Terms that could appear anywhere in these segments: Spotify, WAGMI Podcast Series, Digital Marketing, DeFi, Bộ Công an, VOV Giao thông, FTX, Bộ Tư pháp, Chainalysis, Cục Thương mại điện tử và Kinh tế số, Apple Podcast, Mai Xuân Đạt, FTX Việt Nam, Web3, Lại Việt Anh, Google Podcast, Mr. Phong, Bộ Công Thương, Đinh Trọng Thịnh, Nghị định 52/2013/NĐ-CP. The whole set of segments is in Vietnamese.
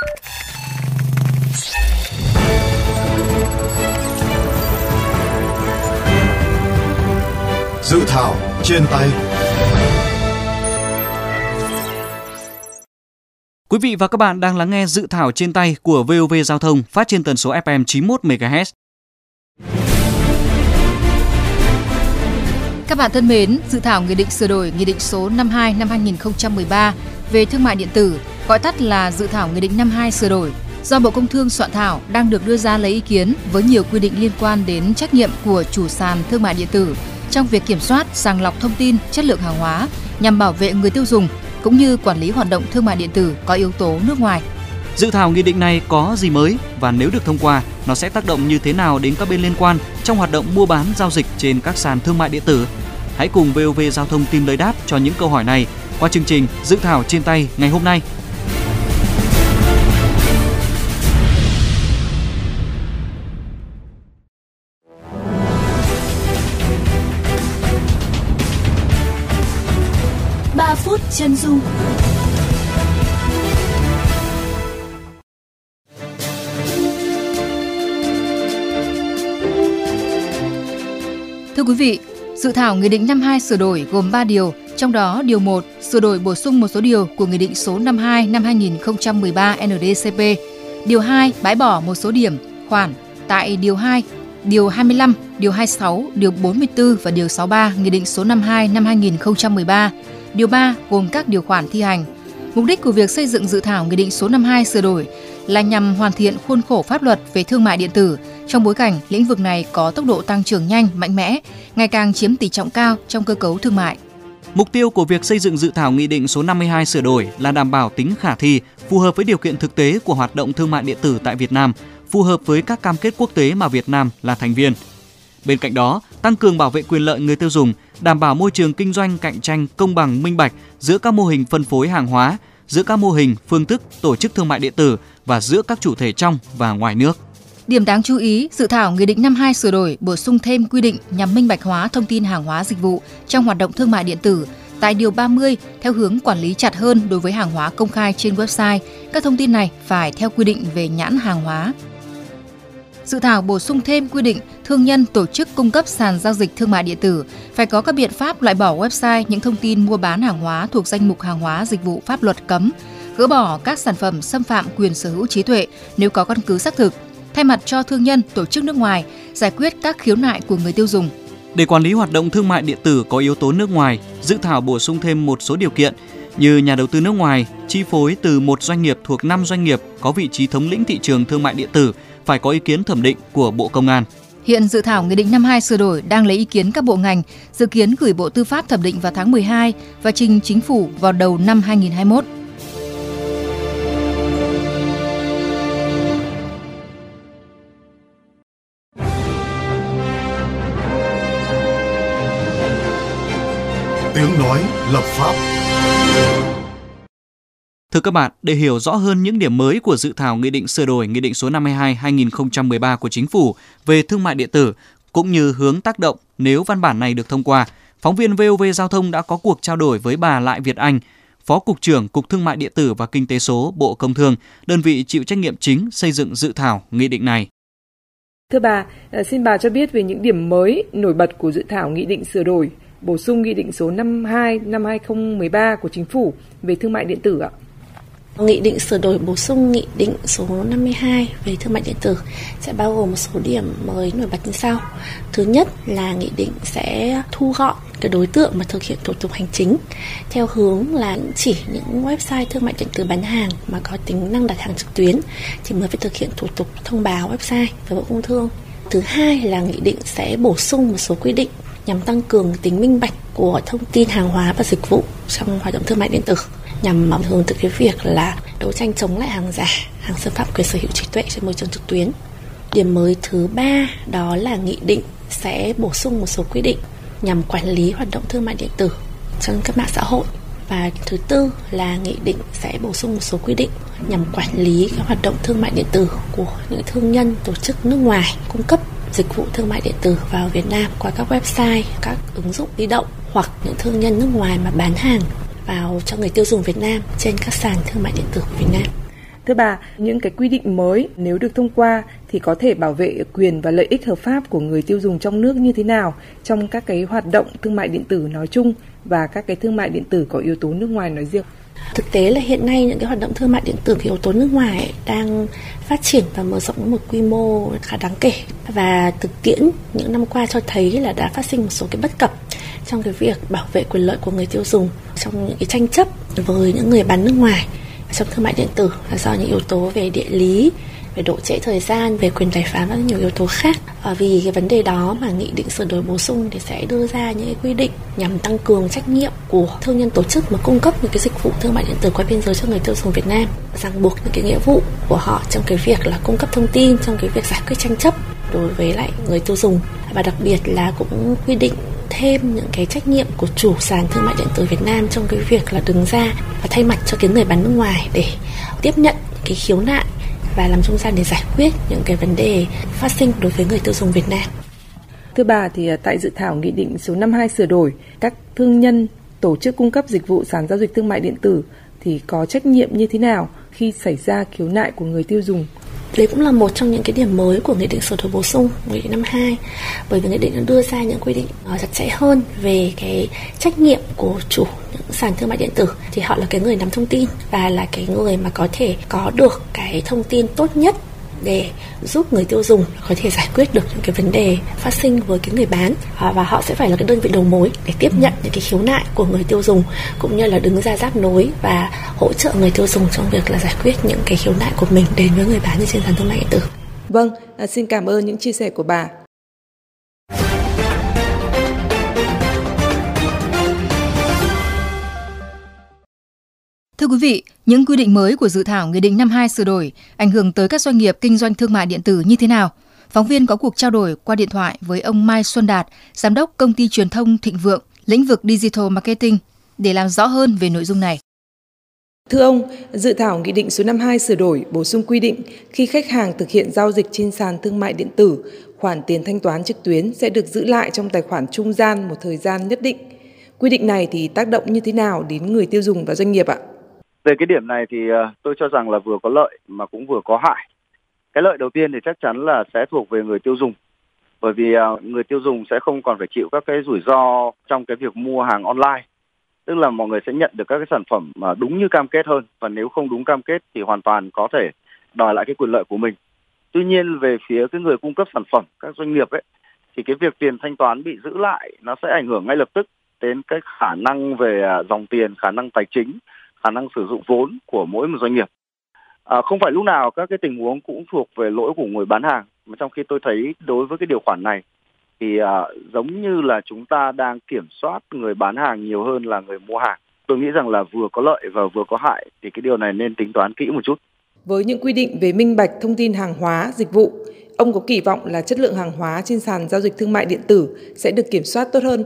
Dự thảo trên tay. Quý vị và các bạn đang lắng nghe dự thảo trên tay của VOV Giao thông phát trên tần số FM 91 MHz. Các bạn thân mến, dự thảo nghị định sửa đổi nghị định số 52 năm 2013 về thương mại điện tử, gọi tắt là dự thảo nghị định 52 sửa đổi do Bộ Công Thương soạn thảo đang được đưa ra lấy ý kiến với nhiều quy định liên quan đến trách nhiệm của chủ sàn thương mại điện tử trong việc kiểm soát, sàng lọc thông tin, chất lượng hàng hóa nhằm bảo vệ người tiêu dùng cũng như quản lý hoạt động thương mại điện tử có yếu tố nước ngoài. Dự thảo nghị định này có gì mới và nếu được thông qua, nó sẽ tác động như thế nào đến các bên liên quan trong hoạt động mua bán giao dịch trên các sàn thương mại điện tử? Hãy cùng VOV Giao thông tìm lời đáp cho những câu hỏi này qua chương trình Dự thảo trên tay ngày hôm nay. Chân dung. Thưa quý vị, dự thảo Nghị định 52 sửa đổi gồm 3 điều, trong đó điều 1 sửa đổi bổ sung một số điều của Nghị định số 52 năm 2013 NĐ-CP, điều 2 bãi bỏ một số điểm, khoản tại điều 2, điều 25, điều 26, điều 44 và điều 63 Nghị định số 52 năm 2013. Điều 3 gồm các điều khoản thi hành. Mục đích của việc xây dựng dự thảo Nghị định số 52 sửa đổi là nhằm hoàn thiện khuôn khổ pháp luật về thương mại điện tử trong bối cảnh lĩnh vực này có tốc độ tăng trưởng nhanh, mạnh mẽ, ngày càng chiếm tỷ trọng cao trong cơ cấu thương mại. Mục tiêu của việc xây dựng dự thảo Nghị định số 52 sửa đổi là đảm bảo tính khả thi, phù hợp với điều kiện thực tế của hoạt động thương mại điện tử tại Việt Nam, phù hợp với các cam kết quốc tế mà Việt Nam là thành viên. Bên cạnh đó, tăng cường bảo vệ quyền lợi người tiêu dùng, đảm bảo môi trường kinh doanh cạnh tranh công bằng minh bạch giữa các mô hình phân phối hàng hóa, giữa các mô hình, phương thức, tổ chức thương mại điện tử và giữa các chủ thể trong và ngoài nước. Điểm đáng chú ý, dự thảo Nghị định 52 sửa đổi bổ sung thêm quy định nhằm minh bạch hóa thông tin hàng hóa dịch vụ trong hoạt động thương mại điện tử tại điều 30 theo hướng quản lý chặt hơn đối với hàng hóa công khai trên website. Các thông tin này phải theo quy định về nhãn hàng hóa. Dự thảo bổ sung thêm quy định thương nhân tổ chức cung cấp sàn giao dịch thương mại điện tử phải có các biện pháp loại bỏ website những thông tin mua bán hàng hóa thuộc danh mục hàng hóa dịch vụ pháp luật cấm, gỡ bỏ các sản phẩm xâm phạm quyền sở hữu trí tuệ nếu có căn cứ xác thực, thay mặt cho thương nhân tổ chức nước ngoài giải quyết các khiếu nại của người tiêu dùng. Để quản lý hoạt động thương mại điện tử có yếu tố nước ngoài, dự thảo bổ sung thêm một số điều kiện như nhà đầu tư nước ngoài chi phối từ một doanh nghiệp thuộc 5 doanh nghiệp có vị trí thống lĩnh thị trường thương mại điện tử phải có ý kiến thẩm định của Bộ Công an. Hiện dự thảo Nghị định 52 sửa đổi đang lấy ý kiến các bộ ngành, dự kiến gửi Bộ Tư pháp thẩm định vào tháng 12 và trình Chính phủ vào đầu năm 2021. Tiếng nói lập pháp. Thưa các bạn, để hiểu rõ hơn những điểm mới của dự thảo Nghị định sửa đổi Nghị định số 52/2013 của Chính phủ về thương mại điện tử, cũng như hướng tác động nếu văn bản này được thông qua, phóng viên VOV Giao thông đã có cuộc trao đổi với bà Lại Việt Anh, Phó Cục trưởng Cục Thương mại điện tử và Kinh tế số Bộ Công Thương, đơn vị chịu trách nhiệm chính xây dựng dự thảo Nghị định này. Thưa bà, xin bà cho biết về những điểm mới nổi bật của dự thảo Nghị định sửa đổi, bổ sung Nghị định số 52 năm 2013 của Chính phủ về thương mại điện tử ạ. Nghị định sửa đổi bổ sung Nghị định số 52 về thương mại điện tử sẽ bao gồm một số điểm mới nổi bật như sau. Thứ nhất là nghị định sẽ thu gọn cái đối tượng mà thực hiện thủ tục hành chính theo hướng là chỉ những website thương mại điện tử bán hàng mà có tính năng đặt hàng trực tuyến thì mới phải thực hiện thủ tục thông báo website với Bộ Công Thương. Thứ hai là nghị định sẽ bổ sung một số quy định nhằm tăng cường tính minh bạch của thông tin hàng hóa và dịch vụ trong hoạt động thương mại điện tử, nhằm hướng tới cái việc là đấu tranh chống lại hàng giả, hàng xâm phạm quyền sở hữu trí tuệ trên môi trường trực tuyến. Điểm mới thứ ba đó là nghị định sẽ bổ sung một số quy định nhằm quản lý hoạt động thương mại điện tử trên các mạng xã hội. Và thứ tư là nghị định sẽ bổ sung một số quy định nhằm quản lý các hoạt động thương mại điện tử của những thương nhân, tổ chức nước ngoài cung cấp dịch vụ thương mại điện tử vào Việt Nam qua các website, các ứng dụng di động hoặc những thương nhân nước ngoài mà bán hàng vào cho người tiêu dùng Việt Nam trên các sàn thương mại điện tử của Việt Nam. Thưa bà, những cái quy định mới nếu được thông qua thì có thể bảo vệ quyền và lợi ích hợp pháp của người tiêu dùng trong nước như thế nào trong các cái hoạt động thương mại điện tử nói chung và các cái thương mại điện tử có yếu tố nước ngoài nói riêng? Thực tế là hiện nay những cái hoạt động thương mại điện tử có yếu tố nước ngoài đang phát triển và mở rộng đến một quy mô khá đáng kể, và thực tiễn những năm qua cho thấy là đã phát sinh một số cái bất cập trong cái việc bảo vệ quyền lợi của người tiêu dùng trong những cái tranh chấp với những người bán nước ngoài trong thương mại điện tử, là do những yếu tố về địa lý, về độ trễ thời gian, về quyền tài phán và nhiều yếu tố khác. Vì cái vấn đề đó mà nghị định sửa đổi bổ sung thì sẽ đưa ra những quy định nhằm tăng cường trách nhiệm của thương nhân tổ chức mà cung cấp những cái dịch vụ thương mại điện tử qua biên giới cho người tiêu dùng Việt Nam, ràng buộc những cái nghĩa vụ của họ trong cái việc là cung cấp thông tin, trong cái việc giải quyết tranh chấp đối với lại người tiêu dùng, và đặc biệt là cũng quy định thêm những cái trách nhiệm của chủ sàn thương mại điện tử Việt Nam trong cái việc là đứng ra và thay mặt cho cái người bán nước ngoài để tiếp nhận cái khiếu nại và làm trung gian để giải quyết những cái vấn đề phát sinh đối với người tiêu dùng Việt Nam. Thưa bà, thì tại dự thảo Nghị định số 52 sửa đổi, các thương nhân, tổ chức cung cấp dịch vụ sàn giao dịch thương mại điện tử thì có trách nhiệm như thế nào khi xảy ra khiếu nại của người tiêu dùng? Đấy cũng là một trong những cái điểm mới của Nghị định sửa đổi bổ sung Nghị định 52, bởi vì Nghị định nó đưa ra những quy định chặt chẽ hơn về cái trách nhiệm của chủ những sàn thương mại điện tử, thì họ là cái người nắm thông tin và là cái người mà có thể có được cái thông tin tốt nhất để giúp người tiêu dùng có thể giải quyết được những cái vấn đề phát sinh với cái người bán, và họ sẽ phải là cái đơn vị đầu mối để tiếp nhận những cái khiếu nại của người tiêu dùng, cũng như là đứng ra giáp nối và hỗ trợ người tiêu dùng trong việc là giải quyết những cái khiếu nại của mình đến với người bán trên sàn thương mại điện tử. Vâng, xin cảm ơn những chia sẻ của bà. Thưa quý vị, những quy định mới của dự thảo Nghị định 52 sửa đổi ảnh hưởng tới các doanh nghiệp kinh doanh thương mại điện tử như thế nào? Phóng viên có cuộc trao đổi qua điện thoại với ông Mai Xuân Đạt, Giám đốc Công ty Truyền thông Thịnh Vượng, lĩnh vực Digital Marketing, để làm rõ hơn về nội dung này. Thưa ông, dự thảo Nghị định số 52 sửa đổi bổ sung quy định khi khách hàng thực hiện giao dịch trên sàn thương mại điện tử, khoản tiền thanh toán trực tuyến sẽ được giữ lại trong tài khoản trung gian một thời gian nhất định. Quy định này thì tác động như thế nào đến người tiêu dùng và doanh nghiệp ạ? Về cái điểm này thì tôi cho rằng là vừa có lợi mà cũng vừa có hại. Cái lợi đầu tiên thì chắc chắn là sẽ thuộc về người tiêu dùng, bởi vì người tiêu dùng sẽ không còn phải chịu các cái rủi ro trong cái việc mua hàng online. Tức là mọi người sẽ nhận được các cái sản phẩm mà đúng như cam kết hơn, và nếu không đúng cam kết thì hoàn toàn có thể đòi lại cái quyền lợi của mình. Tuy nhiên về phía cái người cung cấp sản phẩm, các doanh nghiệp ấy, thì cái việc tiền thanh toán bị giữ lại nó sẽ ảnh hưởng ngay lập tức đến cái khả năng về dòng tiền, khả năng tài chính, khả năng sử dụng vốn của mỗi một doanh nghiệp. Không phải lúc nào các cái tình huống cũng thuộc về lỗi của người bán hàng, mà trong khi tôi thấy đối với cái điều khoản này thì giống như là chúng ta đang kiểm soát người bán hàng nhiều hơn là người mua hàng. Tôi nghĩ rằng là vừa có lợi và vừa có hại, thì cái điều này nên tính toán kỹ một chút. Với những quy định về minh bạch thông tin hàng hóa, dịch vụ, ông có kỳ vọng là chất lượng hàng hóa trên sàn giao dịch thương mại điện tử sẽ được kiểm soát tốt hơn?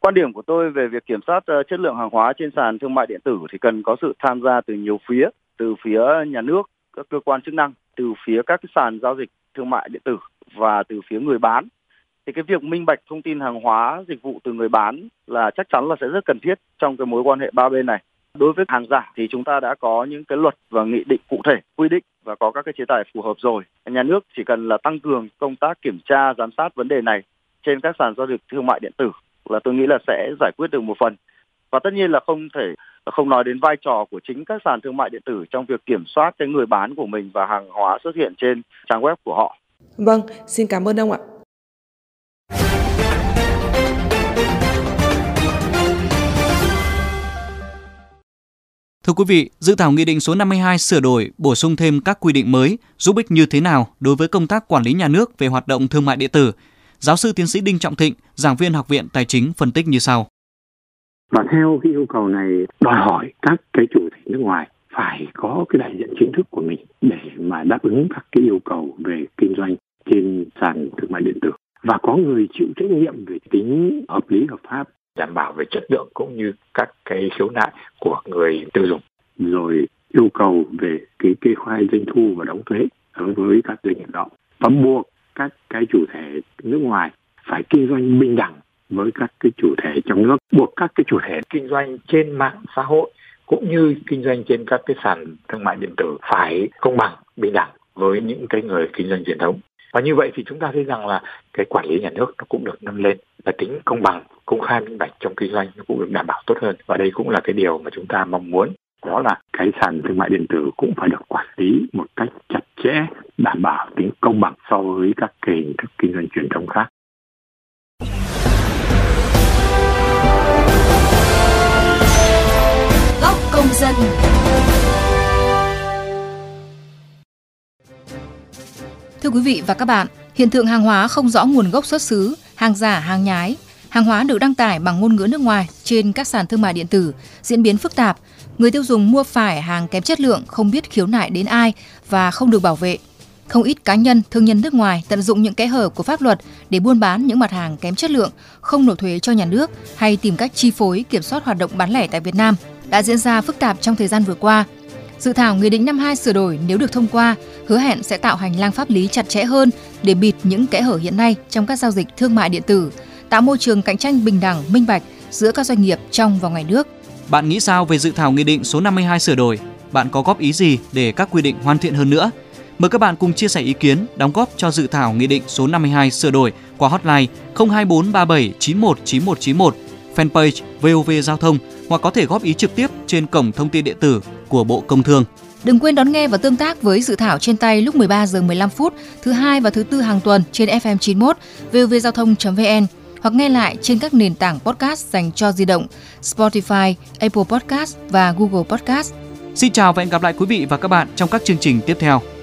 Quan điểm của tôi về việc kiểm soát chất lượng hàng hóa trên sàn thương mại điện tử thì cần có sự tham gia từ nhiều phía, từ phía nhà nước, các cơ quan chức năng, từ phía các cái sàn giao dịch thương mại điện tử và từ phía người bán. Thì cái việc minh bạch thông tin hàng hóa, dịch vụ từ người bán là chắc chắn là sẽ rất cần thiết trong cái mối quan hệ ba bên này. Đối với hàng giả thì chúng ta đã có những cái luật và nghị định cụ thể quy định và có các cái chế tài phù hợp rồi. Nhà nước chỉ cần là tăng cường công tác kiểm tra, giám sát vấn đề này trên các sàn giao dịch thương mại điện tử là tôi nghĩ là sẽ giải quyết được một phần. Và tất nhiên là không nói đến vai trò của chính các sàn thương mại điện tử trong việc kiểm soát cái người bán của mình và hàng hóa xuất hiện trên trang web của họ. Vâng, xin cảm ơn ông ạ. Thưa quý vị, dự thảo Nghị định số 52 sửa đổi bổ sung thêm các quy định mới giúp ích như thế nào đối với công tác quản lý nhà nước về hoạt động thương mại điện tử? Giáo sư tiến sĩ Đinh Trọng Thịnh, giảng viên Học viện Tài chính phân tích như sau. Mà theo cái yêu cầu này đòi hỏi các cái chủ thể nước ngoài phải có cái đại diện chính thức của mình để mà đáp ứng các cái yêu cầu về kinh doanh trên sàn thương mại điện tử, và có người chịu trách nhiệm về tính hợp lý, hợp pháp, đảm bảo về chất lượng cũng như các cái khiếu nại của người tiêu dùng. Rồi yêu cầu về cái kê khai doanh thu và đóng thuế đối với các doanh nghiệp đó, và buộc các cái chủ thể nước ngoài phải kinh doanh bình đẳng với các cái chủ thể trong nước, buộc các cái chủ thể kinh doanh trên mạng xã hội cũng như kinh doanh trên các cái sàn thương mại điện tử phải công bằng, bình đẳng với những cái người kinh doanh truyền thống. Và như vậy thì chúng ta thấy rằng là cái quản lý nhà nước nó cũng được nâng lên, là tính công bằng, công khai, minh bạch trong kinh doanh nó cũng được đảm bảo tốt hơn. Và đây cũng là cái điều mà chúng ta mong muốn, đó là cái sàn thương mại điện tử cũng phải được quản lý một cách chặt chẽ, đảm bảo tính công bằng so với các hình thức kinh doanh truyền thống khác. Góc công dân. Thưa quý vị và các bạn, hiện tượng hàng hóa không rõ nguồn gốc xuất xứ, hàng giả, hàng nhái, hàng hóa được đăng tải bằng ngôn ngữ nước ngoài trên các sàn thương mại điện tử diễn biến phức tạp. Người tiêu dùng mua phải hàng kém chất lượng, không biết khiếu nại đến ai và không được bảo vệ. Không ít cá nhân, thương nhân nước ngoài tận dụng những kẽ hở của pháp luật để buôn bán những mặt hàng kém chất lượng, không nộp thuế cho nhà nước hay tìm cách chi phối, kiểm soát hoạt động bán lẻ tại Việt Nam đã diễn ra phức tạp trong thời gian vừa qua. Dự thảo Nghị định 52 sửa đổi nếu được thông qua, hứa hẹn sẽ tạo hành lang pháp lý chặt chẽ hơn để bịt những kẽ hở hiện nay trong các giao dịch thương mại điện tử, tạo môi trường cạnh tranh bình đẳng, minh bạch giữa các doanh nghiệp trong và ngoài nước. Bạn nghĩ sao về dự thảo Nghị định số 52 sửa đổi? Bạn có góp ý gì để các quy định hoàn thiện hơn nữa? Mời các bạn cùng chia sẻ ý kiến, đóng góp cho dự thảo Nghị định số 52 sửa đổi qua hotline 02437919191, fanpage VOV Giao thông hoặc có thể góp ý trực tiếp trên cổng thông tin điện tử của Bộ Công Thương. Đừng quên đón nghe và tương tác với dự thảo trên tay lúc 13:15 thứ Hai và thứ Tư hàng tuần trên FM 91 vovgiaothong.vn hoặc nghe lại trên các nền tảng podcast dành cho di động Spotify, Apple Podcast và Google Podcast. Xin chào và hẹn gặp lại quý vị và các bạn trong các chương trình tiếp theo.